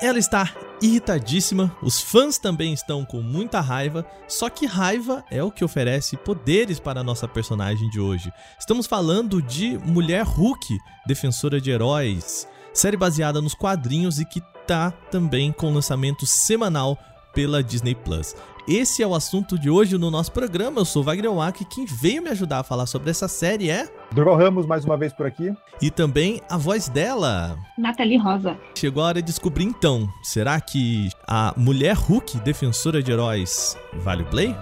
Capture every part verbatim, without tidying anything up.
Ela está irritadíssima, os fãs também estão com muita raiva, só que raiva é o que oferece poderes para a nossa personagem de hoje. Estamos falando de Mulher-Hulk, defensora de heróis, série baseada nos quadrinhos e que tá também com lançamento semanal pela Disney+. Esse é o assunto de hoje no nosso programa. Eu sou o Wagner Wack e quem veio me ajudar a falar sobre essa série é... Dorval Ramos, mais uma vez por aqui. E também a voz dela... Nathalie Rosa. Chegou a hora de descobrir então, será que a Mulher-Hulk, defensora de heróis, vale o play?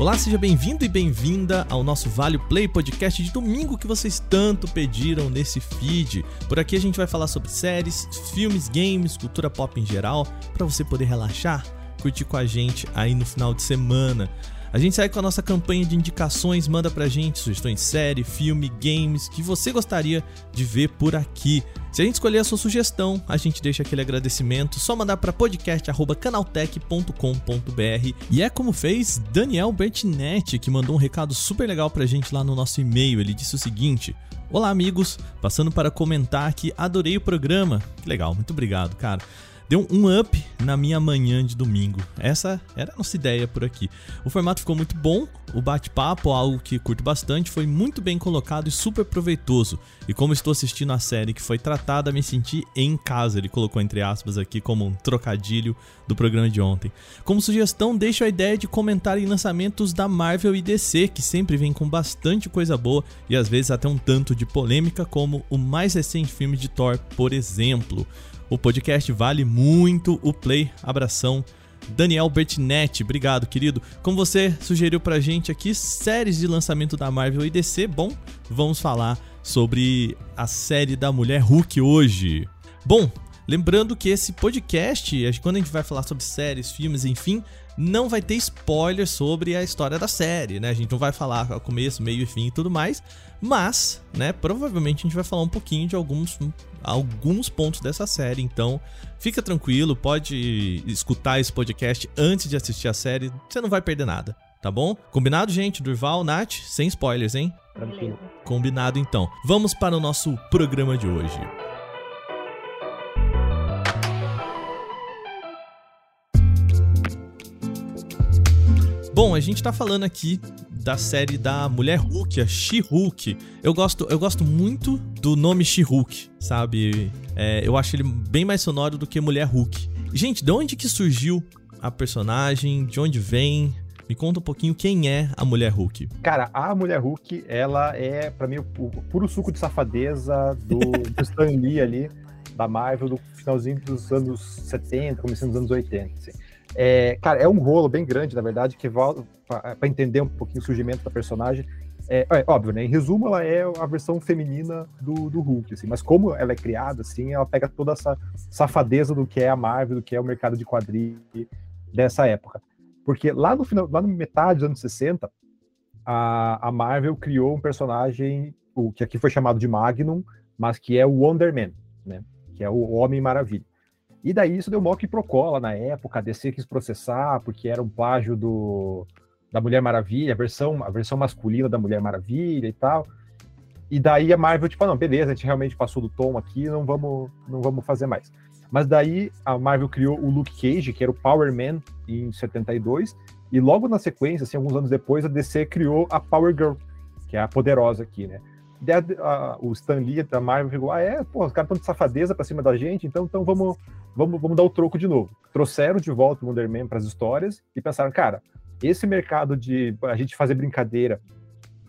Olá, seja bem-vindo e bem-vinda ao nosso Vale o Play, podcast de domingo que vocês tanto pediram nesse feed. Por aqui a gente vai falar sobre séries, filmes, games, cultura pop em geral, para você poder relaxar, curtir com a gente aí no final de semana. A gente sai com a nossa campanha de indicações, manda pra gente sugestões de série, filme, games que você gostaria de ver por aqui. Se a gente escolher a sua sugestão, a gente deixa aquele agradecimento, só mandar pra podcast arroba canaltech ponto com ponto br. E é como fez Daniel Bertinetti, que mandou um recado super legal pra gente lá no nosso e-mail. Ele disse o seguinte: olá amigos, passando para comentar que adorei o programa. Que legal, muito obrigado, cara. Deu um up na minha manhã de domingo. Essa era a nossa ideia por aqui. O formato ficou muito bom, o bate-papo, algo que curto bastante, foi muito bem colocado e super proveitoso. E como estou assistindo a série que foi tratada, me senti em casa. Ele colocou entre aspas aqui como um trocadilho do programa de ontem. Como sugestão, deixo a ideia de comentar em lançamentos da Marvel e D C, que sempre vem com bastante coisa boa e às vezes até um tanto de polêmica, como o mais recente filme de Thor, por exemplo. O podcast vale muito o play. Abração, Daniel Bertinetti. Obrigado, querido. Como você sugeriu pra gente aqui, séries de lançamento da Marvel e D C. Bom, vamos falar sobre a série da Mulher-Hulk hoje. Bom, lembrando que esse podcast, quando a gente vai falar sobre séries, filmes, enfim, não vai ter spoiler sobre a história da série, né? A gente não vai falar ao começo, meio e fim e tudo mais. Mas, né, provavelmente a gente vai falar um pouquinho de alguns... alguns pontos dessa série, então fica tranquilo, pode escutar esse podcast antes de assistir a série, você não vai perder nada, tá bom? Combinado, gente? Durval, Nath, sem spoilers, hein? Tranquilo. Combinado, então. Vamos para o nosso programa de hoje. Bom, a gente tá falando aqui da série da Mulher-Hulk, a She-Hulk. Eu gosto, eu gosto muito do nome She-Hulk, sabe? É, eu acho ele bem mais sonoro do que Mulher-Hulk. Gente, de onde que surgiu a personagem? De onde vem? Me conta um pouquinho quem é a Mulher-Hulk. Cara, a Mulher-Hulk, ela é, pra mim, o puro suco de safadeza do, do Stan Lee ali, da Marvel, do finalzinho dos anos setenta, começando nos anos oitenta, assim. É, cara, é um rolo bem grande, na verdade, que para entender um pouquinho o surgimento da personagem. É, é óbvio, né? Em resumo, ela é a versão feminina do, do Hulk, assim, mas como ela é criada, assim, ela pega toda essa safadeza do que é a Marvel, do que é o mercado de quadrinhos dessa época. Porque lá no final, lá na metade dos anos sessenta, a, a Marvel criou um personagem, o que aqui foi chamado de Magnum, mas que é o Wonder Man, né? Que é o Homem Maravilha. E daí isso deu mó que procola na época, a D C quis processar, porque era um plágio do, da Mulher Maravilha, a versão, a versão masculina da Mulher Maravilha e tal. E daí a Marvel, tipo, ah, não, beleza, a gente realmente passou do tom aqui, não vamos, não vamos fazer mais. Mas daí a Marvel criou o Luke Cage, que era o Power Man, em setenta e dois, e logo na sequência, assim, alguns anos depois, a D C criou a Power Girl, que é a poderosa aqui, né? A, a, o Stan Lee da Marvel ficou, ah é, pô, os caras estão de safadeza pra cima da gente, então, então vamos, vamos, vamos dar o troco de novo. Trouxeram de volta o Wonder Man pras histórias e pensaram, cara, esse mercado de a gente fazer brincadeira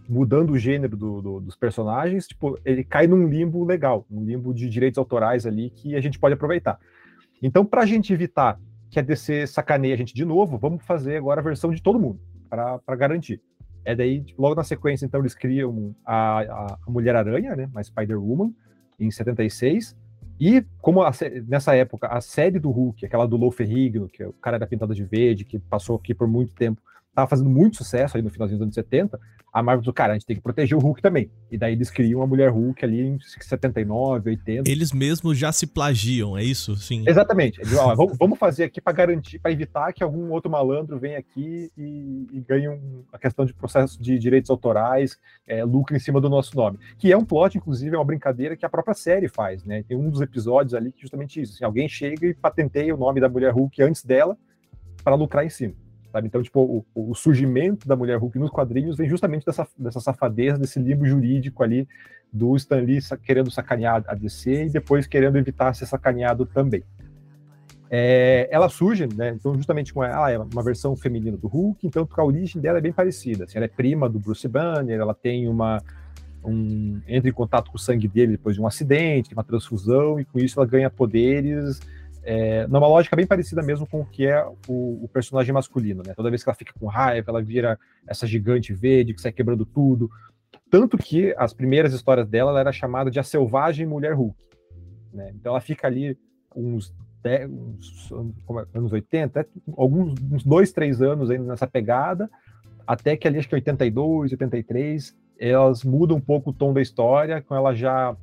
mudando o gênero do, do, dos personagens, tipo, ele cai num limbo legal, num limbo de direitos autorais ali que a gente pode aproveitar. Então, pra gente evitar que a D C sacaneie a gente de novo, vamos fazer agora a versão de todo mundo, pra, pra garantir. É daí, logo na sequência, então, eles criam a, a, a Mulher-Aranha, né, a Spider-Woman, em setenta e seis, e como a, nessa época a série do Hulk, aquela do Lou Ferrigno, que o cara era pintado de verde, que passou aqui por muito tempo, tava fazendo muito sucesso aí no finalzinho dos anos setenta, a Marvel falou, cara, a gente tem que proteger o Hulk também. E daí eles criam a Mulher-Hulk ali em setenta e nove, oitenta. Eles mesmos já se plagiam, é isso? Sim. Exatamente. Eles, ó, vamos, vamos fazer aqui para garantir, para evitar que algum outro malandro venha aqui e, e ganhe um, a questão de processo de direitos autorais, é, lucro em cima do nosso nome. Que é um plot, inclusive, é uma brincadeira que a própria série faz, né? Tem um dos episódios ali que justamente isso. Assim, alguém chega e patenteia o nome da Mulher-Hulk antes dela para lucrar em cima. Sabe? Então, tipo, o, o surgimento da Mulher-Hulk nos quadrinhos vem justamente dessa, dessa safadeza, desse livro jurídico ali do Stan Lee querendo sacanear a D C e depois querendo evitar ser sacaneado também. É, ela surge, né, então justamente com ela, ah, é uma versão feminina do Hulk, então a origem dela é bem parecida. Assim, ela é prima do Bruce Banner, ela tem uma... Um, entra em contato com o sangue dele depois de um acidente, uma transfusão, e com isso ela ganha poderes... É, numa lógica bem parecida mesmo com o que é o, o personagem masculino, né? Toda vez que ela fica com raiva, ela vira essa gigante verde que sai quebrando tudo. Tanto que as primeiras histórias dela, ela era chamada de a selvagem Mulher-Hulk, né? Então ela fica ali uns, dez, uns como é, anos oitenta, alguns, uns dois, três anos ainda nessa pegada, até que ali acho que oitenta e dois, oitenta e três, elas mudam um pouco o tom da história, com ela já...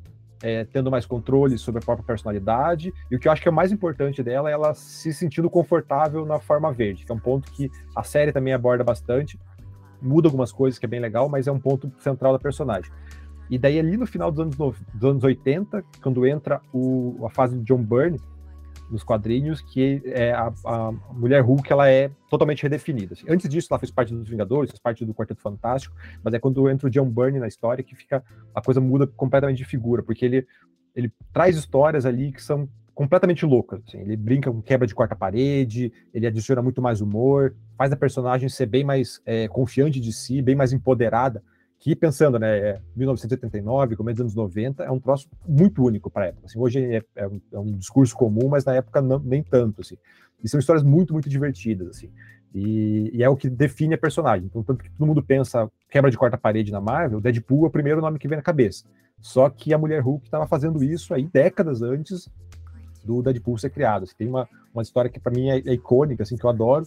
É, tendo mais controle sobre a própria personalidade, e o que eu acho que é mais importante dela é ela se sentindo confortável na forma verde, que é um ponto que a série também aborda bastante, muda algumas coisas que é bem legal, mas é um ponto central da personagem. E daí ali no final dos anos, dos anos oitenta, quando entra o, a fase de John Byrne nos quadrinhos, que é a, a Mulher-Hulk, ela é totalmente redefinida. Antes disso, ela fez parte dos Vingadores, fez parte do Quarteto Fantástico, mas é quando entra o John Byrne na história que fica, a coisa muda completamente de figura, porque ele, ele traz histórias ali que são completamente loucas. Assim, ele brinca com quebra de quarta parede, ele adiciona muito mais humor, faz a personagem ser bem mais é, confiante de si, bem mais empoderada, que pensando, né, mil novecentos e setenta e nove, começo dos anos noventa, é um troço muito único para a época. Assim, hoje é, é, um, é um discurso comum, mas na época não, nem tanto. Assim. E são histórias muito, muito divertidas. Assim. E, e é o que define a personagem. Então, tanto que todo mundo pensa quebra de quarta parede na Marvel, Deadpool é o primeiro nome que vem na cabeça. Só que a Mulher-Hulk estava fazendo isso aí décadas antes do Deadpool ser criado. Assim. Tem uma, uma história que para mim é, é icônica, assim, que eu adoro,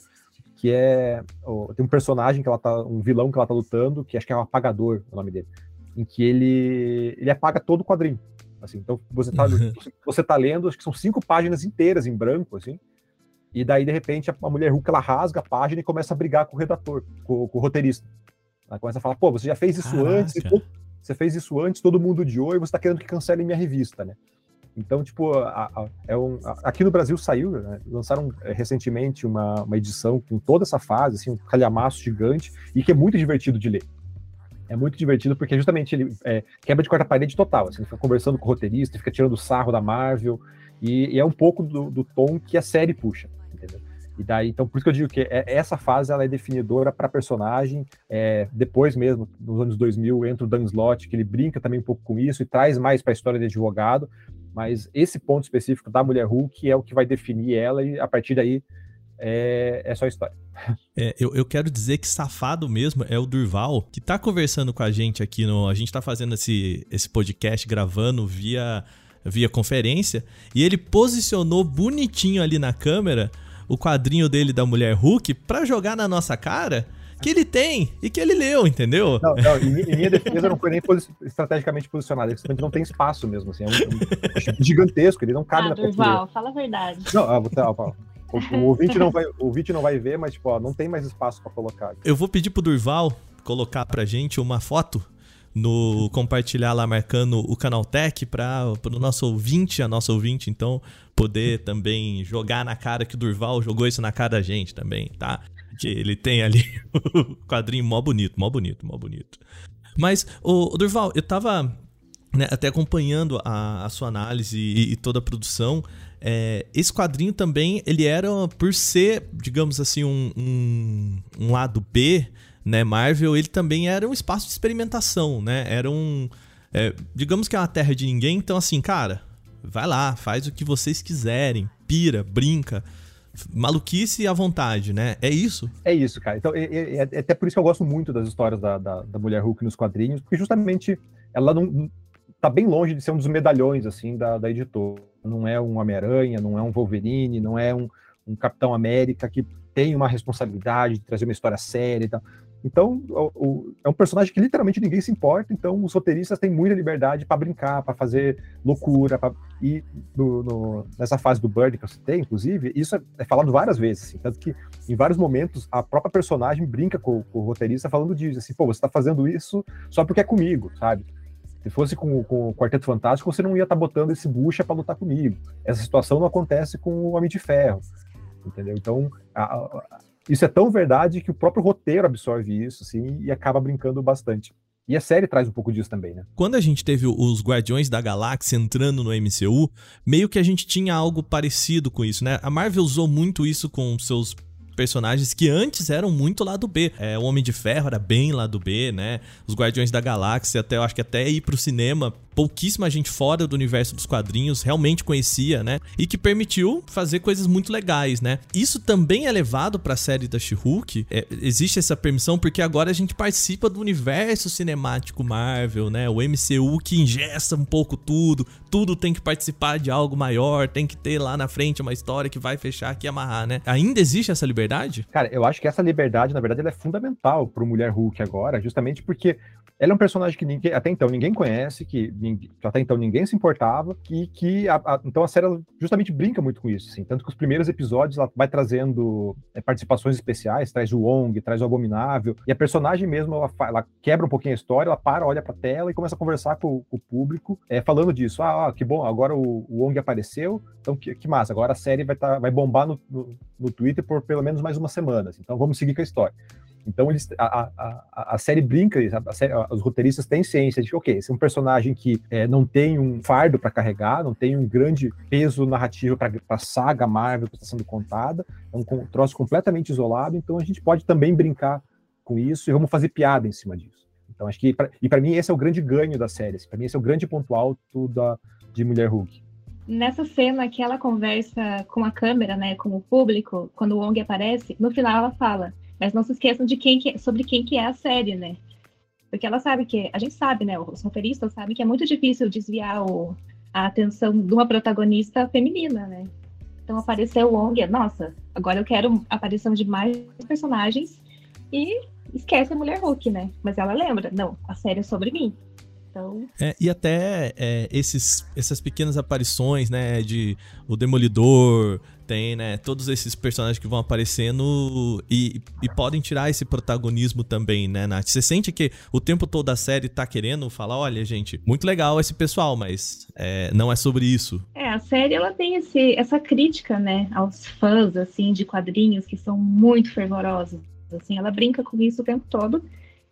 que é, ó, tem um personagem que ela tá, um vilão que ela tá lutando, que acho que é o Apagador, é o nome dele, em que ele, ele apaga todo o quadrinho, assim, então você tá, você tá lendo, acho que são cinco páginas inteiras em branco, assim, e daí, de repente, a Mulher-Hulk, ela rasga a página e começa a brigar com o redator, com, com o roteirista, ela começa a falar, pô, você já fez isso Caraca. antes, você fez isso antes, todo mundo odiou, e você tá querendo que cancele minha revista, né? Então, tipo, a, a, é um, a, aqui no Brasil saiu, né, lançaram é, recentemente uma, uma edição com toda essa fase, assim, um calhamaço gigante, e que é muito divertido de ler. É muito divertido porque justamente ele é, quebra de quarta parede total, assim, ele fica conversando com o roteirista, fica tirando sarro da Marvel, e, e é um pouco do, do tom que a série puxa, entendeu? E daí, então, por isso que eu digo que é, essa fase ela é definidora para personagem. É, depois mesmo, nos anos dois mil, entra o Dan Slott, que ele brinca também um pouco com isso e traz mais para a história de advogado. Mas esse ponto específico da Mulher-Hulk é o que vai definir ela, e a partir daí é, é só história. É, eu, eu quero dizer que safado mesmo é o Dorval, que tá conversando com a gente aqui. No, a gente tá fazendo esse, esse podcast, gravando via, via conferência, e ele posicionou bonitinho ali na câmera o quadrinho dele da Mulher-Hulk pra jogar na nossa cara que ele tem e que ele leu, entendeu? Não, não, em minha defesa não foi nem posi- estrategicamente posicionado, ele simplesmente não tem espaço mesmo, assim, é um, é um gigantesco, ele não cabe ah, na Dorval, cultura. Fala a verdade. Não, ó, ó, ó, o, o, ouvinte não vai, o ouvinte não vai ver, mas tipo, ó, não tem mais espaço pra colocar. Eu vou pedir pro Dorval colocar pra gente uma foto no compartilhar lá, marcando o Canal Tech, para o nosso ouvinte, a nossa ouvinte, então, poder também jogar na cara que o Dorval jogou isso na cara da gente também, tá? Que ele tem ali o quadrinho mó bonito, mó bonito, mó bonito. Mas, ô, Dorval, eu tava, né, até acompanhando a, a sua análise e, e toda a produção. É, esse quadrinho também, ele era, por ser, digamos assim, um, um, um lado B, né, Marvel, ele também era um espaço de experimentação, né? Era um... É, digamos que é uma terra de ninguém, então assim, cara, vai lá, faz o que vocês quiserem, pira, brinca, maluquice à vontade, né? É isso? É isso, cara. Então, é, é, é até por isso que eu gosto muito das histórias da, da, da Mulher-Hulk nos quadrinhos, porque justamente ela não... tá bem longe de ser um dos medalhões, assim, da, da editora. Não é um Homem-Aranha, não é um Wolverine, não é um... um Capitão América que tem uma responsabilidade de trazer uma história séria e tal. Então, o, o, é um personagem que literalmente ninguém se importa, então os roteiristas têm muita liberdade para brincar, para fazer loucura, pra... e no, no, nessa fase do Bird que eu citei, inclusive, isso é, é falado várias vezes, assim, tanto que em vários momentos a própria personagem brinca com, com o roteirista falando disso, assim, pô, você tá fazendo isso só porque é comigo, sabe? Se fosse com, com o Quarteto Fantástico, você não ia estar tá botando esse bucha para lutar comigo. Essa situação não acontece com o Homem de Ferro, entendeu? Então, a, a isso é tão verdade que o próprio roteiro absorve isso, assim, e acaba brincando bastante. E a série traz um pouco disso também, né? Quando a gente teve os Guardiões da Galáxia entrando no M C U, meio que a gente tinha algo parecido com isso, né? A Marvel usou muito isso com seus personagens que antes eram muito lado B. É, o Homem de Ferro era bem lado B, né? Os Guardiões da Galáxia, até, eu acho que até ir pro cinema... pouquíssima gente fora do universo dos quadrinhos realmente conhecia, né? E que permitiu fazer coisas muito legais, né? Isso também é levado pra série da She-Hulk. É, existe essa permissão porque agora a gente participa do universo cinemático Marvel, né? O M C U que ingessa um pouco tudo. Tudo tem que participar de algo maior. Tem que ter lá na frente uma história que vai fechar aqui e amarrar, né? Ainda existe essa liberdade? Cara, eu acho que essa liberdade, na verdade, ela é fundamental pro Mulher-Hulk agora, justamente porque ela é um personagem que ninguém, até então ninguém conhece, que até então ninguém se importava, e que a, a, então a série justamente brinca muito com isso, assim, tanto que os primeiros episódios ela vai trazendo é, participações especiais, traz o Wong, traz o Abominável, e a personagem mesmo, ela, ela quebra um pouquinho a história, ela para, olha pra tela e começa a conversar com, com o público, é, falando disso, ah, ah, que bom, agora o, o Wong apareceu, então que, que massa, agora a série vai, tá, vai bombar no, no, no Twitter por pelo menos mais uma semana, assim, então vamos seguir com a história. Então, eles, a, a, a série brinca, a série, os roteiristas têm ciência de que, ok, esse é um personagem que é, não tem um fardo para carregar, não tem um grande peso narrativo para a saga Marvel que está sendo contada, é um, um troço completamente isolado, então a gente pode também brincar com isso e vamos fazer piada em cima disso. Então, acho que, pra, e para mim, esse é o grande ganho da série, para mim, esse é o grande ponto alto da, de Mulher-Hulk. Nessa cena que ela conversa com a câmera, né, com o público, quando o Wong aparece, no final ela fala... Mas não se esqueçam de quem que, sobre quem que é a série, né? Porque ela sabe que... A gente sabe, né? Os roteiristas sabem que é muito difícil desviar o, a atenção de uma protagonista feminina, né? Então, apareceu o Wong, nossa, agora eu quero a aparição de mais personagens e esquece a Mulher-Hulk, né? Mas ela lembra, não, a série é sobre mim. É, e até é, esses, essas pequenas aparições, né, de o Demolidor, tem, né, todos esses personagens que vão aparecendo e, e podem tirar esse protagonismo também, né, Nath? Você sente que o tempo todo a série tá querendo falar, olha, gente, muito legal esse pessoal, mas é, não é sobre isso. É, a série, ela tem esse, essa crítica, né, aos fãs, assim, de quadrinhos que são muito fervorosos, assim, ela brinca com isso o tempo todo.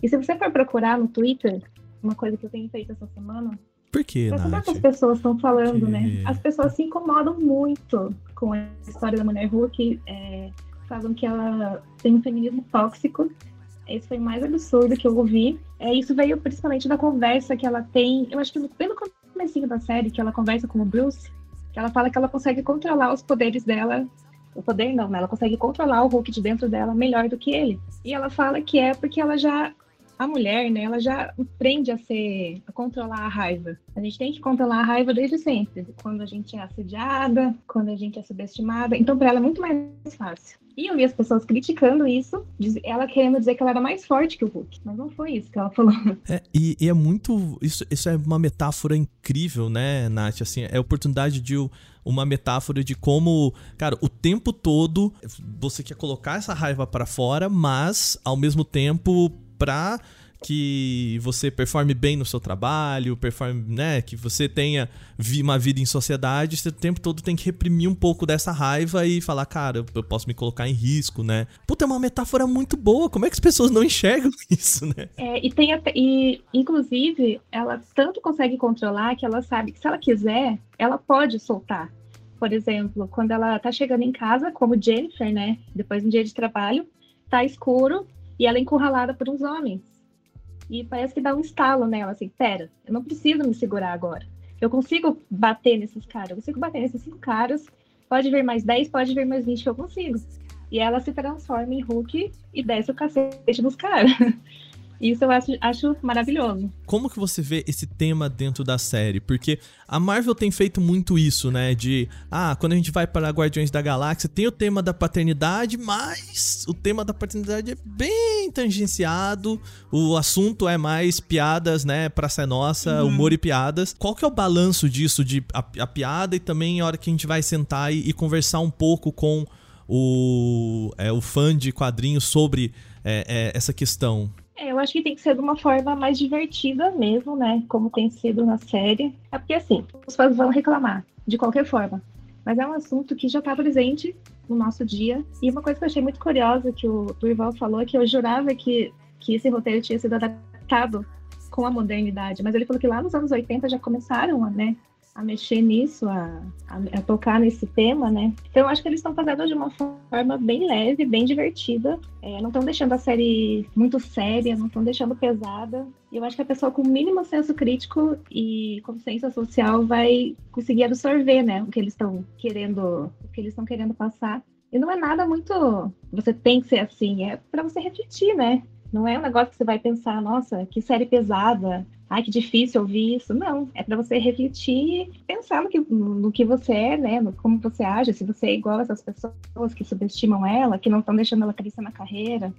E se você for procurar no Twitter... Uma coisa que eu tenho feito essa semana. Por quê, Nath? Como é que as pessoas estão falando, que... né? As pessoas se incomodam muito com a história da Mulher-Hulk. É, falam que ela tem um feminismo tóxico. Esse foi o mais absurdo que eu ouvi. É, isso veio principalmente da conversa que ela tem. Eu acho que pelo comecinho da série, que ela conversa com o Bruce, que ela fala que ela consegue controlar os poderes dela. O poder não, né? Ela consegue controlar o Hulk de dentro dela melhor do que ele. E ela fala que é porque ela já... A mulher, né, ela já aprende a ser, a controlar a raiva. A gente tem que controlar a raiva desde sempre. Quando a gente é assediada, quando a gente é subestimada. Então, para ela é muito mais fácil. E eu vi as pessoas criticando isso, ela querendo dizer que ela era mais forte que o Hulk. Mas não foi isso que ela falou. É, e, e é muito... Isso, isso é uma metáfora incrível, né, Nath? Assim, é a oportunidade de... uma metáfora de como, cara, o tempo todo você quer colocar essa raiva para fora, mas ao mesmo tempo para que você performe bem no seu trabalho, performe, né, que você tenha uma vida em sociedade, você o tempo todo tem que reprimir um pouco dessa raiva e falar, cara, eu posso me colocar em risco, né? Puta, é uma metáfora muito boa, como é que as pessoas não enxergam isso, né? É, e tem até, e, inclusive, ela tanto consegue controlar que ela sabe que se ela quiser, ela pode soltar. Por exemplo, quando ela tá chegando em casa, como Jennifer, né, depois de um dia de trabalho, tá escuro e ela é encurralada por uns homens. E parece que dá um estalo nela, assim, pera, eu não preciso me segurar agora. Eu consigo bater nesses caras, eu consigo bater nesses cinco caras, pode vir mais dez, pode vir mais vinte que eu consigo. E ela se transforma em Hulk e desce o cacete nos caras. Isso eu acho, acho maravilhoso. Como que você vê esse tema dentro da série? Porque a Marvel tem feito muito isso, né? De, ah, quando a gente vai para Guardiões da Galáxia, tem o tema da paternidade, mas o tema da paternidade é bem tangenciado. O assunto é mais piadas, né? Praça é nossa, uhum. humor e piadas. Qual que é o balanço disso, de a, a piada e também a hora que a gente vai sentar e, e conversar um pouco com o, é, o fã de quadrinhos sobre é, é, essa questão? É, eu acho que tem que ser de uma forma mais divertida mesmo, né? Como tem sido na série. É porque, assim, os fãs vão reclamar, de qualquer forma. Mas é um assunto que já tá presente no nosso dia. E uma coisa que eu achei muito curiosa que o Dorval falou é que eu jurava que, que esse roteiro tinha sido adaptado com a modernidade. Mas ele falou que lá nos anos oitenta já começaram a, né, a mexer nisso, a, a, a tocar nesse tema, né? Então eu acho que eles estão fazendo de uma forma bem leve, bem divertida. É, não estão deixando a série muito séria, não estão deixando pesada. E eu acho que a pessoa com o mínimo senso crítico e consciência social vai conseguir absorver, né, o que eles estão querendo, o que eles estão querendo passar. E não é nada muito... Você tem que ser assim, é para você refletir, né? Não é um negócio que você vai pensar, nossa, que série pesada, ai, que difícil ouvir isso. Não, é para você refletir, pensar no que, no que você é, né, no, como você age, se você é igual a essas pessoas que subestimam ela, que não estão deixando ela crescer na carreira.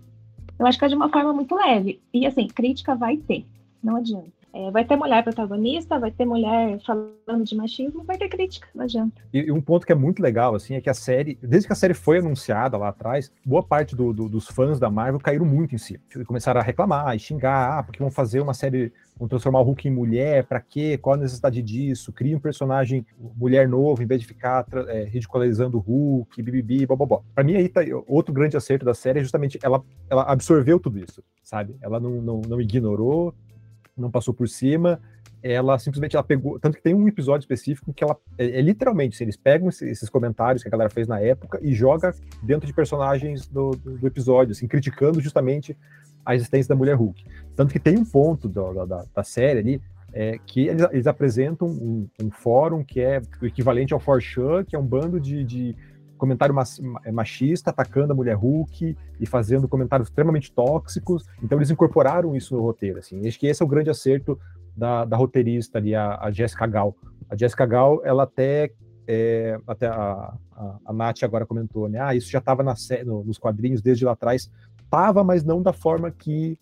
Eu acho que é de uma forma muito leve. E, assim, crítica vai ter, não adianta. É, vai ter mulher protagonista, vai ter mulher falando de machismo, vai ter crítica, não adianta. E um ponto que é muito legal, assim, é que a série, desde que a série foi anunciada lá atrás, boa parte do, do, dos fãs da Marvel caíram muito em si. Começaram a reclamar e xingar, ah, porque vão fazer uma série, vão transformar o Hulk em mulher, pra quê? Qual a necessidade disso? Cria um personagem mulher novo, em vez de ficar é, ridicularizando o Hulk, bibibi, bobobó. Pra mim, aí tá outro grande acerto da série, é justamente ela, ela absorveu tudo isso, sabe? Ela não, não, não ignorou, não passou por cima, ela simplesmente ela pegou, tanto que tem um episódio específico que ela, é, é literalmente, assim, eles pegam esses comentários que a galera fez na época e joga dentro de personagens do, do, do episódio, assim, criticando justamente a existência da Mulher-Hulk. Tanto que tem um ponto do, da, da série ali, é, que eles, eles apresentam um, um fórum que é o equivalente ao four chan, que é um bando de, de comentário machista atacando a Mulher-Hulk e fazendo comentários extremamente tóxicos. Então eles incorporaram isso no roteiro, assim. Acho que esse é o grande acerto da, da roteirista ali, a, a Jessica Gall. A Jessica Gall, ela até, é, até a, a, a Nath agora comentou, né? Ah, isso já estava no, nos quadrinhos desde lá atrás. Tava, mas não da forma que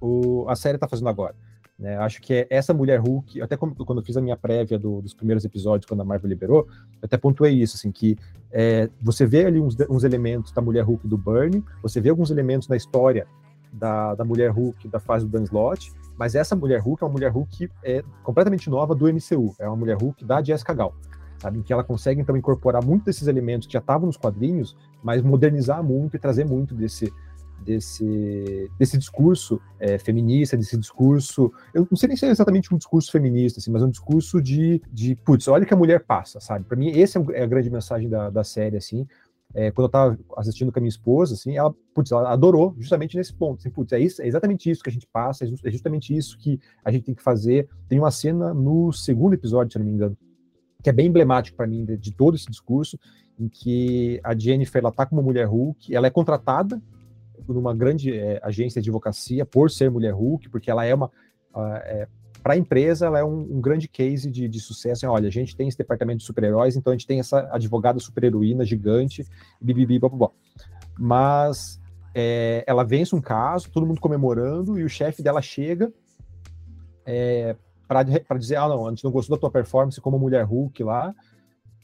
o, a série está fazendo agora. Né, acho que é essa Mulher-Hulk, até como, quando eu fiz a minha prévia do, dos primeiros episódios, quando a Marvel liberou, eu até pontuei isso, assim, que é, você vê ali uns, uns elementos da Mulher-Hulk do Byrne, você vê alguns elementos da história da, da Mulher-Hulk da fase do Dan Slott, mas essa Mulher-Hulk é uma Mulher-Hulk é, completamente nova do M C U, é uma Mulher-Hulk da Jessica Gall, sabe, em que ela consegue, então, incorporar muito desses elementos que já estavam nos quadrinhos, mas modernizar muito e trazer muito desse... Desse, desse discurso é, feminista, desse discurso... Eu não sei nem se é exatamente um discurso feminista, assim, mas é um discurso de, de... Putz, olha que a mulher passa, sabe? Pra mim, essa é a grande mensagem da, da série, assim. É, quando eu tava assistindo com a minha esposa, assim, ela, putz, ela adorou justamente nesse ponto. Assim, putz, é, isso, é exatamente isso que a gente passa, é justamente isso que a gente tem que fazer. Tem uma cena no segundo episódio, se eu não me engano, que é bem emblemático pra mim de, de todo esse discurso, em que a Jennifer, ela tá como Mulher-Hulk, ela é contratada numa grande é, agência de advocacia por ser Mulher-Hulk, porque ela é uma... É, para a empresa, ela é um, um grande case de, de sucesso. É, olha, a gente tem esse departamento de super-heróis, então a gente tem essa advogada super-heroína gigante, bibibi, bababó. Mas é, ela vence um caso, todo mundo comemorando, e o chefe dela chega é, para dizer, ah, não, a gente não gostou da tua performance como Mulher-Hulk lá,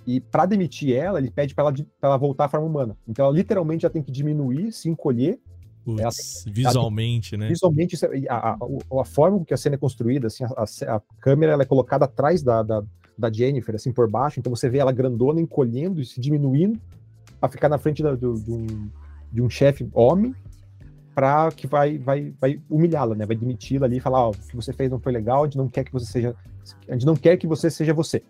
e para demitir ela, ele pede para ela, ela voltar à forma humana. Então, ela literalmente já tem que diminuir, se encolher. Puts, ela, visualmente, ela tem, né? Visualmente, a, a, a forma que a cena é construída, assim, a, a câmera ela é colocada atrás da, da, da Jennifer, assim, por baixo. Então, você vê ela grandona, encolhendo e se diminuindo para ficar na frente da, do, de um, de um chefe homem para que vai, vai, vai humilhá-la, né? Vai demiti-la ali e falar, ó, o que você fez não foi legal, a gente não quer que você seja... A gente não quer que você seja você.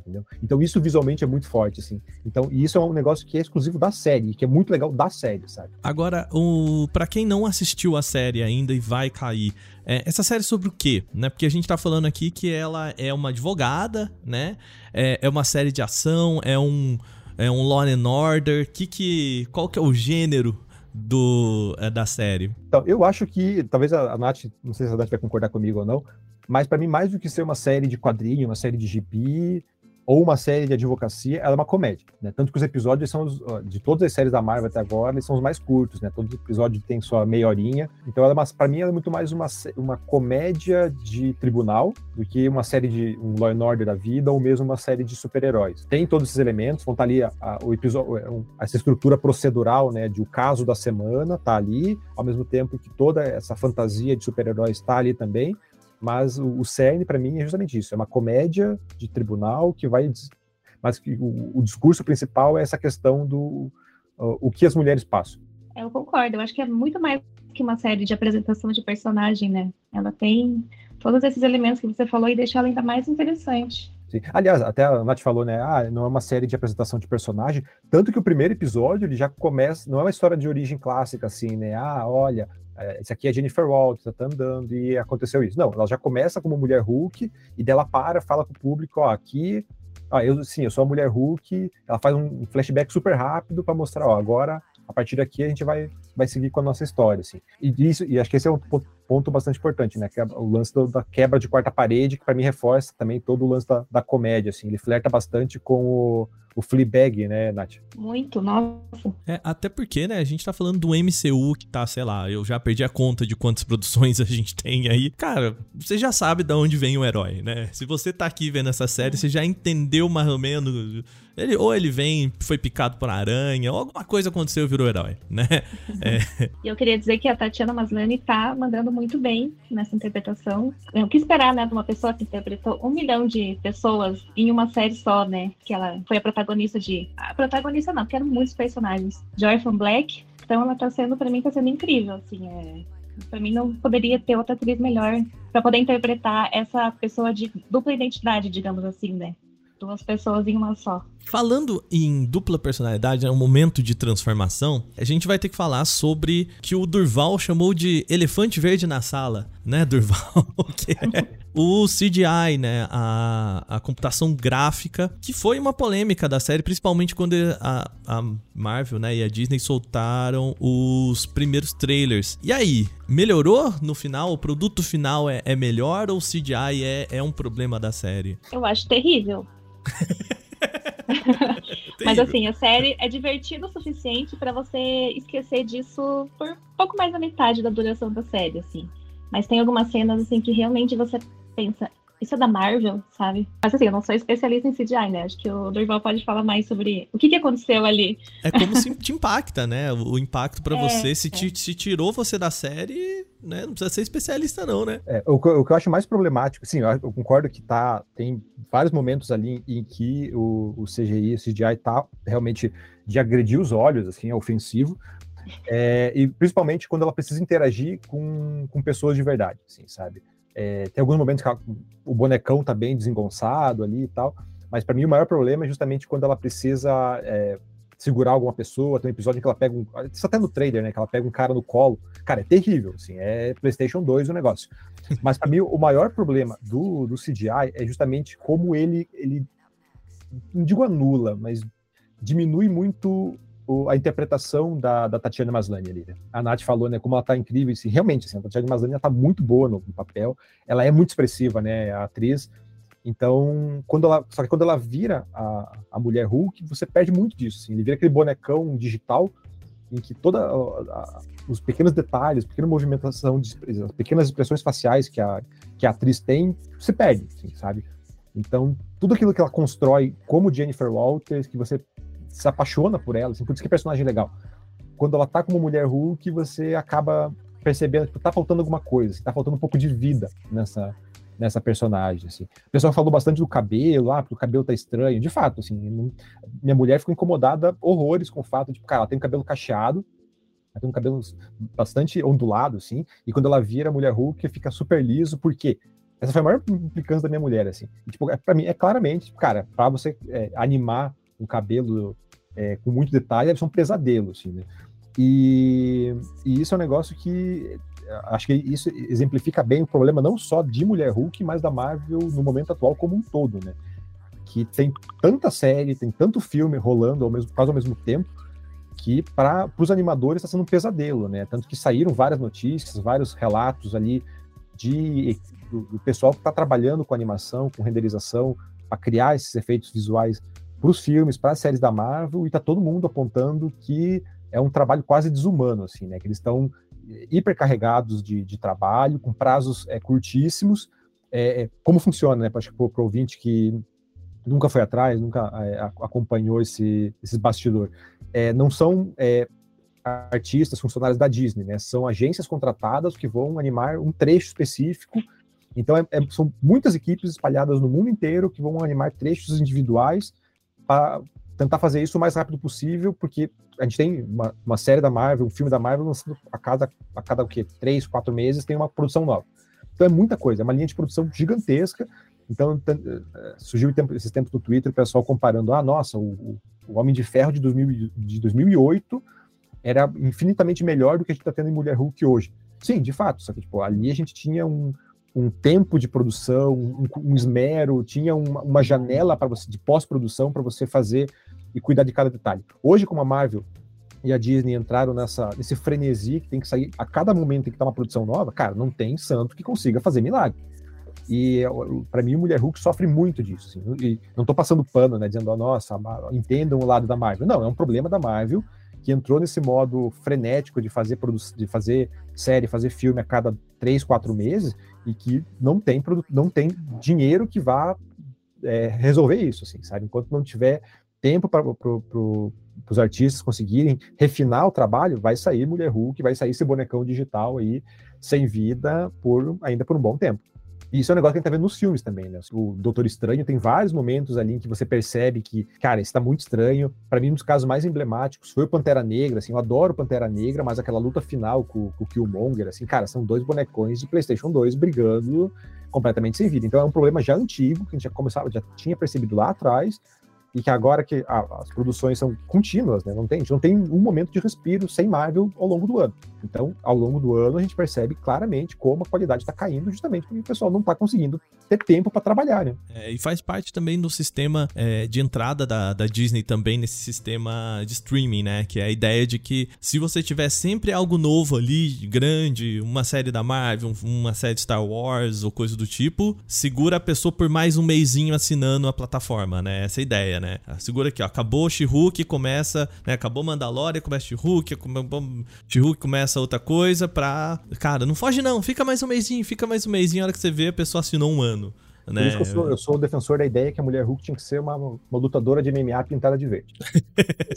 Entendeu? Então isso visualmente é muito forte, assim. Então, e isso é um negócio que é exclusivo da série, que é muito legal da série, sabe? Agora, o... pra quem não assistiu a série ainda e vai cair, é... essa série é sobre o quê? Né? Porque a gente tá falando aqui que ela é uma advogada, né? É, é uma série de ação, é um, é um Law and Order, que que... qual que é o gênero do, é, da série? Então, eu acho que, talvez a, a Nath, não sei se a Nath vai concordar comigo ou não, mas para mim, mais do que ser uma série de quadrinho, uma série de gibi ou uma série de advocacia, ela é uma comédia, né? Tanto que os episódios são, os, de todas as séries da Marvel até agora, eles são os mais curtos, né? Todo episódio tem só meia horinha. Então, ela é uma, pra mim, ela é muito mais uma, uma comédia de tribunal do que uma série de um Law and Order da vida ou mesmo uma série de super-heróis. Tem todos esses elementos, vão estar ali a, a, o episódio, essa estrutura procedural, né? De o caso da semana tá ali, ao mesmo tempo que toda essa fantasia de super-heróis tá ali também. Mas o cerne, para mim, é justamente isso. É uma comédia de tribunal que vai... Mas que o, o discurso principal é essa questão do uh, o que as mulheres passam. Eu concordo. Eu acho que é muito mais que uma série de apresentação de personagem, né? Ela tem todos esses elementos que você falou e deixa ela ainda mais interessante. Sim. Aliás, até a Nath falou, né? Ah, não é uma série de apresentação de personagem. Tanto que o primeiro episódio, ele já começa... Não é uma história de origem clássica, assim, né? Ah, olha... Esse aqui é Jennifer Walters, ela tá andando e aconteceu isso. Não, ela já começa como Mulher-Hulk e dela para, fala com o público, ó, aqui, ó, eu, sim, eu sou a Mulher-Hulk, ela faz um flashback super rápido para mostrar, ó, agora, a partir daqui a gente vai, vai seguir com a nossa história, assim. E, isso, e acho que esse é um ponto bastante importante, né, que é o lance do, da quebra de quarta parede, que para mim reforça também todo o lance da, da comédia, assim, ele flerta bastante com o... O Fleabag, né, Nath? Muito, nossa. É, até porque, né, a gente tá falando do M C U que tá, sei lá, eu já perdi a conta de quantas produções a gente tem aí. Cara, você já sabe de onde vem o herói, né? Se você tá aqui vendo essa série, você já entendeu mais ou menos... Ele, ou ele vem, foi picado por aranha, ou alguma coisa aconteceu e virou herói, né? E é. Eu queria dizer que a Tatiana Maslany tá mandando muito bem nessa interpretação. O que esperar, né, de uma pessoa que interpretou um milhão de pessoas em uma série só, né? Que ela foi a protagonista de... A protagonista não, porque eram muitos personagens. De Orphan Black. Então ela tá sendo, pra mim, tá sendo incrível, assim, é... Pra mim, não poderia ter outra atriz melhor pra poder interpretar essa pessoa de dupla identidade, digamos assim, né? Duas pessoas em uma só. Falando em dupla personalidade, é um momento de transformação, a gente vai ter que falar sobre que o Dorval chamou de elefante verde na sala, né, Dorval? Que é o C G I, né, a, a computação gráfica, que foi uma polêmica da série, principalmente quando a, a Marvel, né, e a Disney soltaram os primeiros trailers. E aí, melhorou no final? O produto final é, é melhor ou o C G I é, é um problema da série? Eu acho terrível. Mas assim, a série é divertida o suficiente pra você esquecer disso por pouco mais da metade da duração da série, assim. Mas tem algumas cenas, assim, que realmente você pensa, isso é da Marvel, sabe? Mas assim, eu não sou especialista em C G I, né? Acho que o Dorval pode falar mais sobre o que, que aconteceu ali. É como se te impacta, né? O impacto pra é, você, se, é. te, se tirou você da série... Né? Não precisa ser especialista não, né? É, o, o que eu acho mais problemático, sim, eu, eu concordo que tá, tem vários momentos ali em, em que o, o C G I, o C G I tá realmente de agredir os olhos, assim, é ofensivo, é, e principalmente quando ela precisa interagir com, com pessoas de verdade, assim, sabe? É, tem alguns momentos que ela, o bonecão tá bem desengonçado ali e tal, mas pra mim o maior problema é justamente quando ela precisa... É, segurar alguma pessoa, tem um episódio que ela pega um... Isso até no trailer, né? Que ela pega um cara no colo. Cara, é terrível, assim. É PlayStation dois o negócio. Mas pra mim, o maior problema do, do C G I é justamente como ele, ele... Não digo anula, mas diminui muito a interpretação da, da Tatiana Maslany ali, né? A Nath falou, né? Como ela tá incrível. Assim, realmente, assim, a Tatiana Maslany tá muito boa no, no papel. Ela é muito expressiva, né? A atriz... Então, quando ela, só que quando ela vira a, a mulher Hulk, você perde muito disso, assim. Ele vira aquele bonecão digital em que todos os pequenos detalhes, pequena movimentação, de, as pequenas expressões faciais que a, que a atriz tem, se perde, assim, sabe? Então, tudo aquilo que ela constrói como Jennifer Walters, que você se apaixona por ela, assim, por isso que é personagem legal. Quando ela tá como mulher Hulk, você acaba percebendo que tá faltando alguma coisa, assim, tá faltando um pouco de vida nessa... nessa personagem, assim. O pessoal falou bastante do cabelo, ah, porque o cabelo tá estranho. De fato, assim, não... minha mulher ficou incomodada horrores com o fato de, cara, ela tem um cabelo cacheado, ela tem um cabelo bastante ondulado, assim, e quando ela vira a mulher Hulk, fica super liso, por quê? Essa foi a maior implicância da minha mulher, assim. E, tipo, pra mim, é claramente, tipo, cara, pra você é, animar um cabelo é, com muito detalhe, deve ser um pesadelo, assim, né? E, e isso é um negócio que... Acho que isso exemplifica bem o problema não só de Mulher-Hulk, mas da Marvel no momento atual como um todo, né? Que tem tanta série, tem tanto filme rolando ao mesmo, quase ao mesmo tempo, que para os animadores está sendo um pesadelo, né? Tanto que saíram várias notícias, vários relatos ali de, do, do pessoal que está trabalhando com animação, com renderização, para criar esses efeitos visuais para os filmes, para as séries da Marvel, e está todo mundo apontando que é um trabalho quase desumano, assim, né? Que eles estão hipercarregados de, de trabalho, com prazos é, curtíssimos. É, como funciona, né? Para o ouvinte que nunca foi atrás, nunca é, acompanhou esse, esse bastidor. É, não são é, artistas, funcionários da Disney, né? São agências contratadas que vão animar um trecho específico. Então, é, é, são muitas equipes espalhadas no mundo inteiro que vão animar trechos individuais para tentar fazer isso o mais rápido possível, porque a gente tem uma, uma série da Marvel, um filme da Marvel lançando a cada, a cada o quê? três, quatro meses tem uma produção nova. Então, é muita coisa, é uma linha de produção gigantesca. Então, surgiu esses tempos no Twitter, o pessoal comparando, ah, nossa, o, o Homem de Ferro de, dois mil, de dois mil e oito era infinitamente melhor do que a gente está tendo em Mulher-Hulk hoje. Sim, de fato, só que tipo, ali a gente tinha um, um tempo de produção, um, um esmero, tinha uma, uma janela para você de pós-produção para você fazer e cuidar de cada detalhe. Hoje, como a Marvel e a Disney entraram nessa, nesse frenesi que tem que sair, a cada momento tem que estar uma produção nova, cara, não tem santo que consiga fazer milagre. E, para mim, o Mulher-Hulk sofre muito disso. Assim. E não estou passando pano, né, dizendo, oh, nossa, entendam o lado da Marvel. Não, é um problema da Marvel, que entrou nesse modo frenético de fazer, produ- de fazer série, fazer filme a cada três, quatro meses, e que não tem, produ- não tem dinheiro que vá é, resolver isso, assim, sabe? Enquanto não tiver tempo para pro, pro, os artistas conseguirem refinar o trabalho, vai sair Mulher-Hulk, vai sair esse bonecão digital aí, sem vida, por, ainda por um bom tempo. E isso é um negócio que a gente tá vendo nos filmes também, né? O Doutor Estranho tem vários momentos ali em que você percebe que, cara, isso tá muito estranho. Pra mim, um dos casos mais emblemáticos foi o Pantera Negra, assim, eu adoro Pantera Negra, mas aquela luta final com, com o Killmonger, assim, cara, são dois bonecões de PlayStation dois brigando completamente sem vida. Então é um problema já antigo, que a gente já começava, já tinha percebido lá atrás, e que agora que ah, as produções são contínuas, né? Não tem, a gente não tem um momento de respiro sem Marvel ao longo do ano. Então, ao longo do ano, a gente percebe claramente como a qualidade está caindo, justamente porque o pessoal não está conseguindo ter tempo para trabalhar, né? É, e faz parte também do sistema é, de entrada da, da Disney também, nesse sistema de streaming, né? Que é a ideia de que se você tiver sempre algo novo ali, grande, uma série da Marvel, uma série de Star Wars ou coisa do tipo, segura a pessoa por mais um mesinho assinando a plataforma, né? Essa ideia, né? Segura aqui, ó. Acabou She-Hulk, começa, né? Acabou Mandalorian, começa She-Hulk, She-Hulk começa outra coisa pra... Cara, não foge não, fica mais um mesinho, fica mais um mesinho, a hora que você vê, a pessoa assinou um ano. Né? Por isso que eu sou, eu sou o defensor da ideia que a Mulher-Hulk tinha que ser uma, uma lutadora de M M A pintada de verde. Se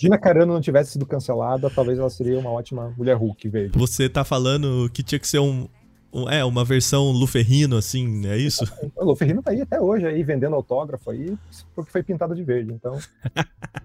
Gina Carano não tivesse sido cancelada, talvez ela seria uma ótima Mulher-Hulk verde. Você tá falando que tinha que ser um... É, uma versão Lou Ferrigno, assim, é isso? O Lou Ferrigno tá aí até hoje, aí, vendendo autógrafo aí, porque foi pintado de verde, então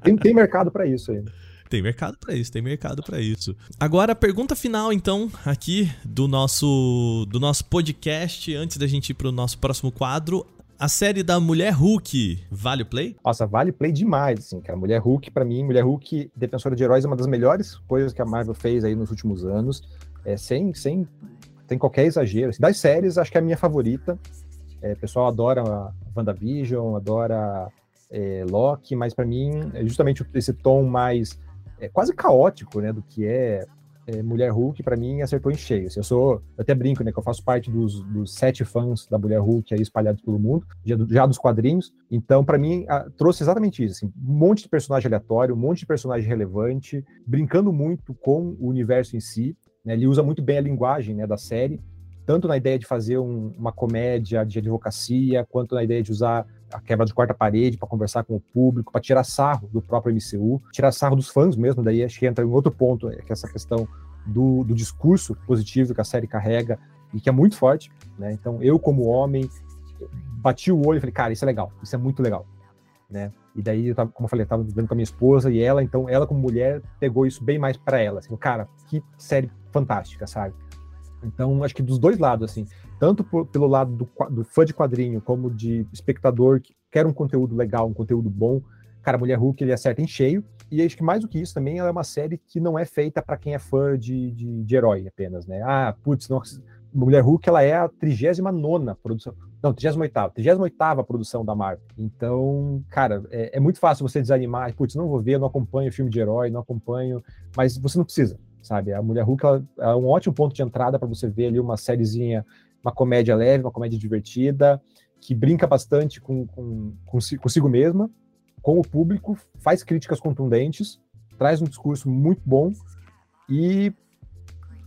tem, tem mercado pra isso ainda. Tem mercado pra isso, tem mercado pra isso. Agora, a pergunta final, então, aqui do nosso, do nosso podcast, antes da gente ir pro nosso próximo quadro, a série da Mulher-Hulk, vale o play? Nossa, vale play demais, assim, cara. Mulher-Hulk, pra mim, Mulher-Hulk, defensora de heróis, é uma das melhores coisas que a Marvel fez aí nos últimos anos, é, sem... sem... tem qualquer exagero. Assim, das séries, acho que é a minha favorita. É, o pessoal adora a WandaVision, adora é, Loki, mas para mim, é justamente esse tom mais é, quase caótico, né, do que é, é Mulher-Hulk, para mim, acertou em cheio. Assim, eu sou, eu até brinco, né, que eu faço parte dos, dos sete fãs da Mulher-Hulk aí espalhados pelo mundo, já, já dos quadrinhos. Então, para mim, a, trouxe exatamente isso. Assim, um monte de personagem aleatório, um monte de personagem relevante, brincando muito com o universo em si. Ele usa muito bem a linguagem, né, da série, tanto na ideia de fazer um, uma comédia de advocacia, quanto na ideia de usar a quebra de quarta parede para conversar com o público, para tirar sarro do próprio M C U, tirar sarro dos fãs mesmo. Daí acho que entra em outro ponto, que é essa questão do, do discurso positivo que a série carrega e que é muito forte, né? Então, eu como homem, bati o olho e falei, cara, isso é legal, isso é muito legal, né? E daí, eu tava, como eu falei, eu tava vivendo com a minha esposa e ela, então ela como mulher pegou isso bem mais para ela, assim, cara, que série fantástica, sabe? Então, acho que dos dois lados, assim, tanto por, pelo lado do, do fã de quadrinho, como de espectador que quer um conteúdo legal, um conteúdo bom, cara, Mulher-Hulk, ele acerta em cheio. E acho que mais do que isso também, ela é uma série que não é feita para quem é fã de, de, de herói apenas, né? Ah, putz, não, Mulher-Hulk, ela é a trigésima nona produção, não, trigésima oitava, trigésima oitava produção da Marvel. Então, cara, é, é muito fácil você desanimar, putz, não vou ver, não acompanho filme de herói, não acompanho, mas você não precisa, sabe? A Mulher-Hulk é um ótimo ponto de entrada para você ver ali uma sériezinha, uma comédia leve, uma comédia divertida, que brinca bastante com, com, consigo mesma, com o público, faz críticas contundentes, traz um discurso muito bom e...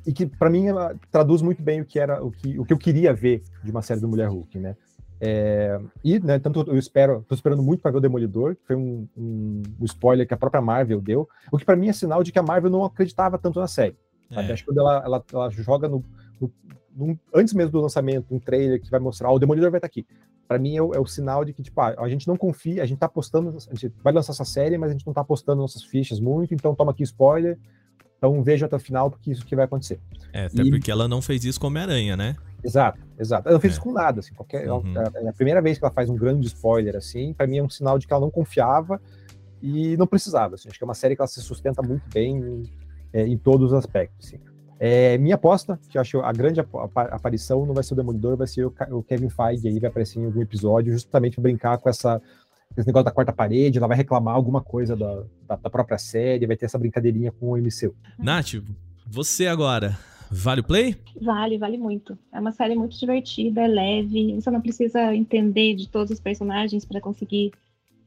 e que, para mim, ela traduz muito bem o que, era, o, que, o que eu queria ver de uma série do Mulher-Hulk, né? É, e, né, tanto eu espero, tô esperando muito para ver o Demolidor, que foi um, um, um spoiler que a própria Marvel deu, o que para mim é sinal de que a Marvel não acreditava tanto na série. É. Acho que quando ela, ela, ela joga, no, no, no, antes mesmo do lançamento, um trailer que vai mostrar, oh, o Demolidor vai estar aqui. Para mim é o, é o sinal de que, tipo, ah, a gente não confia, a gente tá apostando, a gente vai lançar essa série, mas a gente não tá apostando nossas fichas muito, então toma aqui spoiler. Então veja até o final, porque isso que vai acontecer. É, até e... porque ela não fez isso com Homem-Aranha, né? Exato, exato. Ela não fez é. isso com nada, assim. Qualquer... Uhum. É a primeira vez que ela faz um grande spoiler, assim, pra mim é um sinal de que ela não confiava e não precisava, assim. Acho que é uma série que ela se sustenta muito bem é, em todos os aspectos, assim. É, minha aposta, que eu acho a grande ap- aparição não vai ser o Demolidor, vai ser o, Ca- o Kevin Feige, aí vai aparecer em algum episódio, justamente pra brincar com essa... esse negócio da quarta parede, ela vai reclamar alguma coisa da, da, da própria série, vai ter essa brincadeirinha com o M C U. Nath, você agora, vale o play? Vale, vale muito. É uma série muito divertida, é leve, você não precisa entender de todos os personagens para conseguir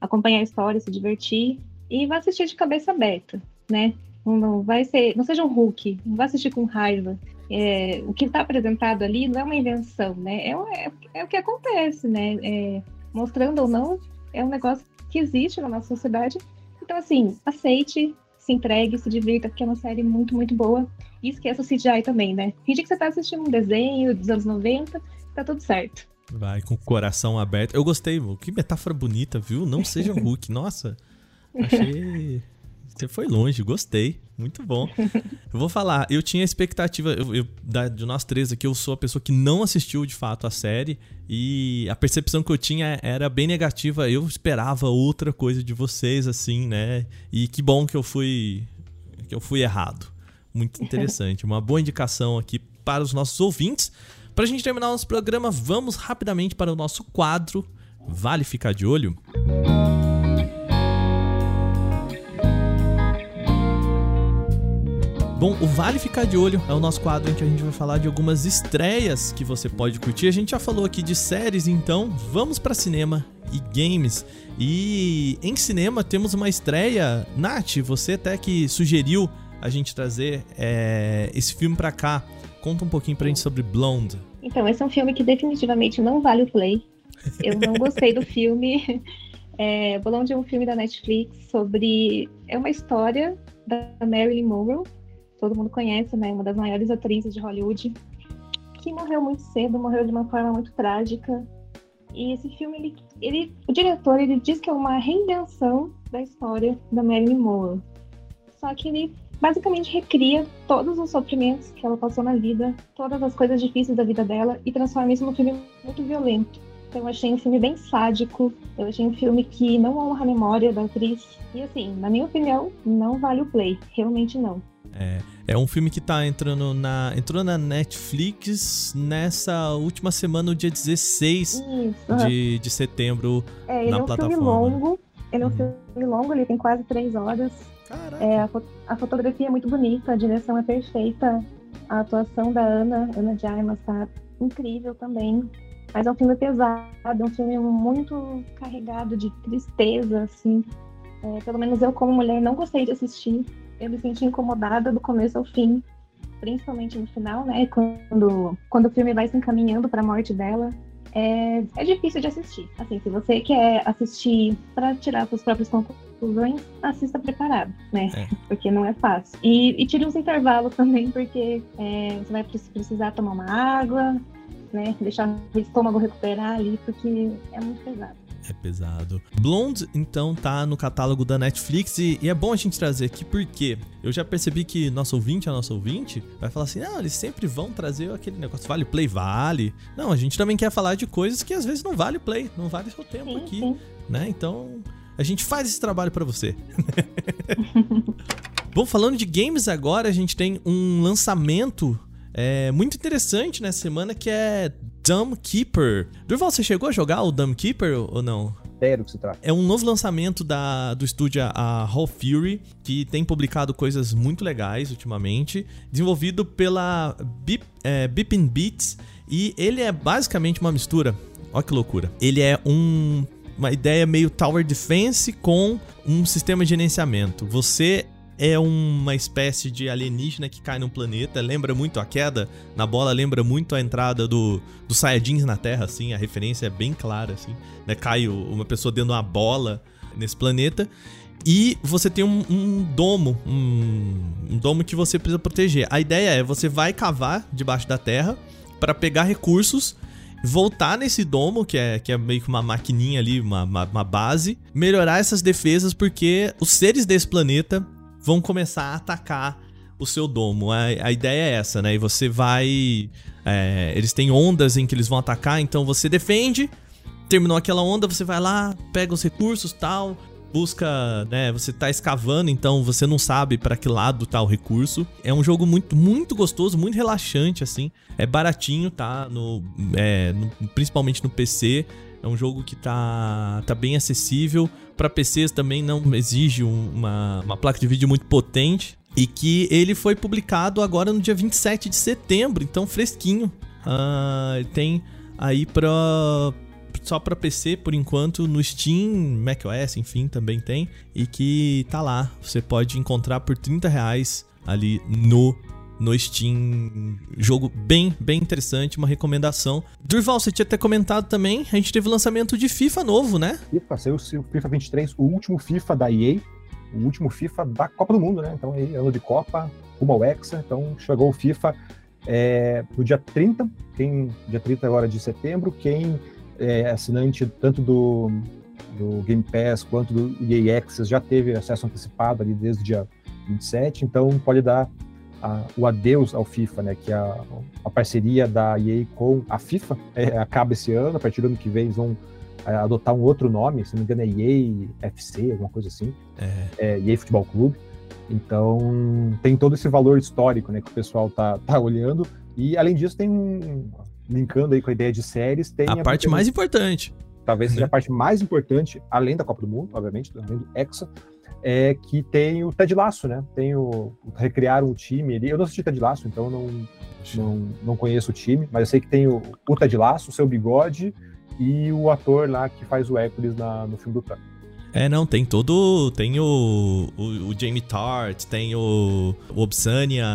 acompanhar a história, se divertir, e vai assistir de cabeça aberta, né? Não, não, vai ser, não seja um Hulk, não vai assistir com raiva. É, o que está apresentado ali não é uma invenção, né? É, é, é o que acontece, né? É, mostrando ou não, é um negócio que existe na nossa sociedade. Então, assim, aceite, se entregue, se divirta, porque é uma série muito, muito boa. E esqueça o C G I também, né? Finge que você tá assistindo um desenho dos anos noventa, tá tudo certo. Vai, com o coração aberto. Eu gostei, que metáfora bonita, viu? Não seja o Hulk. Nossa, achei... Você foi longe, gostei. Muito bom. Eu vou falar, eu tinha expectativa, eu, eu, da, de nós três aqui, eu sou a pessoa que não assistiu de fato a série e a percepção que eu tinha era bem negativa. Eu esperava outra coisa de vocês, assim, né? E que bom que eu fui, que eu fui errado. Muito interessante. Uma boa indicação aqui para os nossos ouvintes. Para a gente terminar o nosso programa, vamos rapidamente para o nosso quadro Vale Ficar de Olho? Bom, o Vale Ficar de Olho é o nosso quadro em que a gente vai falar de algumas estreias que você pode curtir. A gente já falou aqui de séries, então vamos para cinema e games. E em cinema temos uma estreia, Nath, você até que sugeriu a gente trazer é, esse filme para cá. Conta um pouquinho pra gente sobre Blonde. Então, esse é um filme que definitivamente não vale o play. Eu não gostei do filme. É, Blonde é um filme da Netflix sobre... É uma história da Marilyn Monroe. Todo mundo conhece, né? Uma das maiores atrizes de Hollywood, que morreu muito cedo, morreu de uma forma muito trágica. E esse filme, ele, ele, o diretor, ele diz que é uma reinvenção da história da Marilyn Monroe. Só que ele basicamente recria todos os sofrimentos que ela passou na vida, todas as coisas difíceis da vida dela, e transforma isso num filme muito violento. Então eu achei um filme bem sádico, eu achei um filme que não honra a memória da atriz. E assim, na minha opinião, não vale o play, realmente não. É, é um filme que tá entrando na, entrou na Netflix nessa última semana, no dia dezesseis de, de setembro, é, na plataforma. É um filme longo, ele é um hum. filme longo, ele tem quase três horas. Caraca. É, a, fo- a fotografia é muito bonita, a direção é perfeita, a atuação da Ana, Ana de Armas, tá incrível também. Mas é um filme pesado, é um filme muito carregado de tristeza, assim. É, pelo menos eu, como mulher, não gostei de assistir. Eu me senti incomodada do começo ao fim, principalmente no final, né? Quando, quando o filme vai se encaminhando para a morte dela, é, é difícil de assistir. Assim, se você quer assistir para tirar suas próprias conclusões, assista preparado, né? É. Porque não é fácil. E, e tire uns intervalos também, porque é, você vai precisar tomar uma água, né? Deixar o estômago recuperar ali, porque é muito pesado. É pesado. Blonde, então, tá no catálogo da Netflix e, e é bom a gente trazer aqui porque eu já percebi que nosso ouvinte, a nossa ouvinte, vai falar assim, não, eles sempre vão trazer aquele negócio, vale play, vale. Não, a gente também quer falar de coisas que às vezes não vale play, não vale seu tempo sim, aqui, sim. né? Então, a gente faz esse trabalho pra você. Bom, falando de games agora, a gente tem um lançamento é, muito interessante nessa semana, que é Dumb Keeper. Durval, você chegou a jogar o Dumb Keeper ou não? Que se trata. É um novo lançamento da, do estúdio a Hall Fury, que tem publicado coisas muito legais ultimamente, desenvolvido pela Beep, é, Beepin Beats, e ele é basicamente uma mistura, olha que loucura, ele é um, uma ideia meio Tower Defense com um sistema de gerenciamento. Você é uma espécie de alienígena que cai num planeta, lembra muito a queda na bola, lembra muito a entrada do, do Saiyajins na Terra, assim, a referência é bem clara, assim, né? Cai uma pessoa dentro de uma bola nesse planeta e você tem um, um domo, um, um domo que você precisa proteger. A ideia é, você vai cavar debaixo da terra para pegar recursos, voltar nesse domo, que é, que é meio que uma maquininha ali, uma, uma, uma base, melhorar essas defesas, porque os seres desse planeta vão começar a atacar o seu domo. A, a ideia é essa, né? E você vai... É, eles têm ondas em que eles vão atacar, então você defende, terminou aquela onda, você vai lá, pega os recursos e tal, busca, né? Você tá escavando, então você não sabe para que lado tá o recurso. É um jogo muito, muito gostoso, muito relaxante, assim. É baratinho, tá? No, é, no, principalmente no P C. É um jogo que tá, tá bem acessível. Para P Cs também não exige uma, uma placa de vídeo muito potente. E que ele foi publicado agora no dia vinte e sete de setembro. Então, fresquinho. Uh, tem aí pra, só para P C, por enquanto, no Steam, macOS, enfim, também tem. E que tá lá. Você pode encontrar por trinta reais ali no... no Steam, jogo bem, bem interessante, uma recomendação. Durval, você tinha até comentado também, a gente teve lançamento de FIFA novo, né? FIFA, saiu o FIFA vinte e três, o último FIFA da E A, o último FIFA da Copa do Mundo, né? Então aí, ano de Copa, rumo ao Hexa, então chegou o FIFA é, no dia trinta, quem, dia trinta agora de setembro, quem é assinante tanto do, do Game Pass quanto do E A Access já teve acesso antecipado ali desde o dia vinte e sete, então pode dar o adeus ao FIFA, né, que a, a parceria da E A com a FIFA é, acaba esse ano. A partir do ano que vem eles vão é, adotar um outro nome, se não me engano é E A F C, alguma coisa assim, é. É, E A Futebol Clube. Então tem todo esse valor histórico, né, que o pessoal tá, tá olhando, e além disso tem, linkando aí com a ideia de séries, tem a, a parte mais importante, talvez seja a parte mais importante, além da Copa do Mundo, obviamente, além do Hexa, é que tem o Ted Lasso, né? Tem o... Recriaram o time ali. Eu não assisti Ted Lasso, então não, não, não conheço o time, mas eu sei que tem o, o Ted Lasso, o seu bigode e o ator lá que faz o Hércules na, no filme do Thanos. É, não, tem todo... Tem o, o, o Jamie Tart, tem o, o Obsania...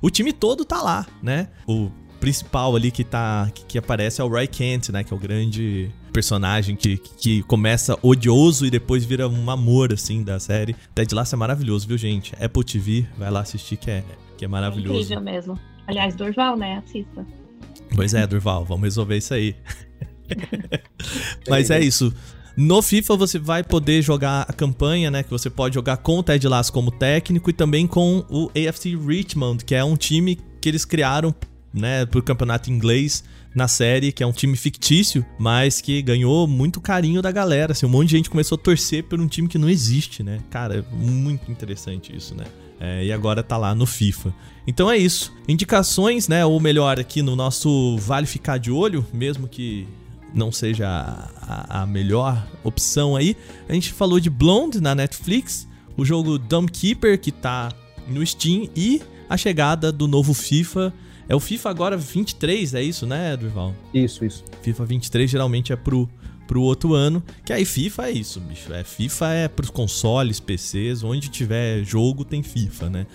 O time todo tá lá, né? O principal ali que, tá, que, que aparece é o Ray Kent, né? Que é o grande... personagem que, que começa odioso e depois vira um amor, assim, da série. Ted Lasso é maravilhoso, viu, gente? Apple T V, vai lá assistir, que é, que é maravilhoso. É incrível mesmo. Aliás, Durval, né? Assista. Pois é, Durval, vamos resolver isso aí. Mas é isso. No FIFA você vai poder jogar a campanha, né? Que você pode jogar com o Ted Lasso como técnico e também com o A F C Richmond, que é um time que eles criaram, né, pro campeonato inglês na série, que é um time fictício, mas que ganhou muito carinho da galera, assim, um monte de gente começou a torcer por um time que não existe, né, cara, é muito interessante isso, né, é, e agora tá lá no FIFA. Então é isso, indicações, né, ou melhor, aqui no nosso Vale Ficar de Olho, mesmo que não seja a, a melhor opção aí, a gente falou de Blonde na Netflix, o jogo Dumb Keeper, que tá no Steam, e a chegada do novo FIFA. É o FIFA agora vinte e três, é isso, né, Durval? Isso, isso. FIFA vinte e três geralmente é pro, pro outro ano, que aí FIFA é isso, bicho. É, FIFA é pros consoles, P Cs, onde tiver jogo tem FIFA, né?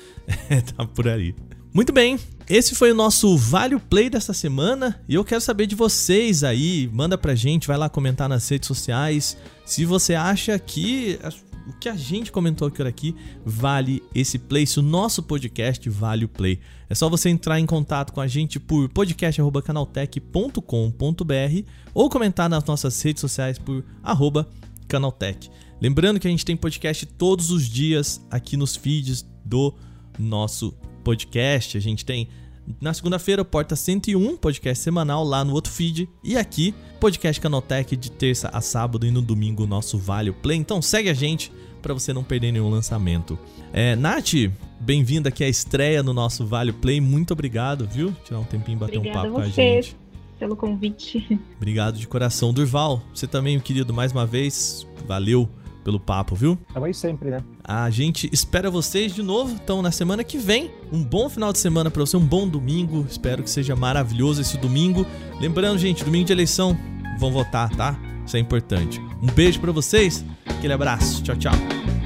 Tá por aí. Muito bem, esse foi o nosso Vale Play dessa semana, e eu quero saber de vocês aí, manda pra gente, vai lá comentar nas redes sociais, se você acha que... o que a gente comentou aqui vale esse play, se o nosso podcast vale o play. É só você entrar em contato com a gente por podcast arroba canaltech ponto com ponto b r ou comentar nas nossas redes sociais por arroba canaltech. Lembrando que a gente tem podcast todos os dias aqui nos feeds do nosso podcast. A gente tem na segunda-feira, Porta cento e um, podcast semanal lá no outro feed. E aqui, podcast Canaltech de terça a sábado e no domingo, nosso Vale Play. Então segue a gente para você não perder nenhum lançamento. É, Nath, bem-vinda aqui à estreia no nosso Vale Play. Muito obrigado, viu? Tirar um tempinho e bater Obrigada um papo com a gente. Obrigada a você pelo convite. Obrigado de coração. Dorval, você também, querido, mais uma vez, valeu pelo papo, viu? Tamo aí sempre, né? A gente espera vocês de novo, então, na semana que vem. Um bom final de semana pra você, um bom domingo. Espero que seja maravilhoso esse domingo. Lembrando, gente, domingo de eleição, vão votar, tá? Isso é importante. Um beijo pra vocês, aquele abraço. Tchau, tchau.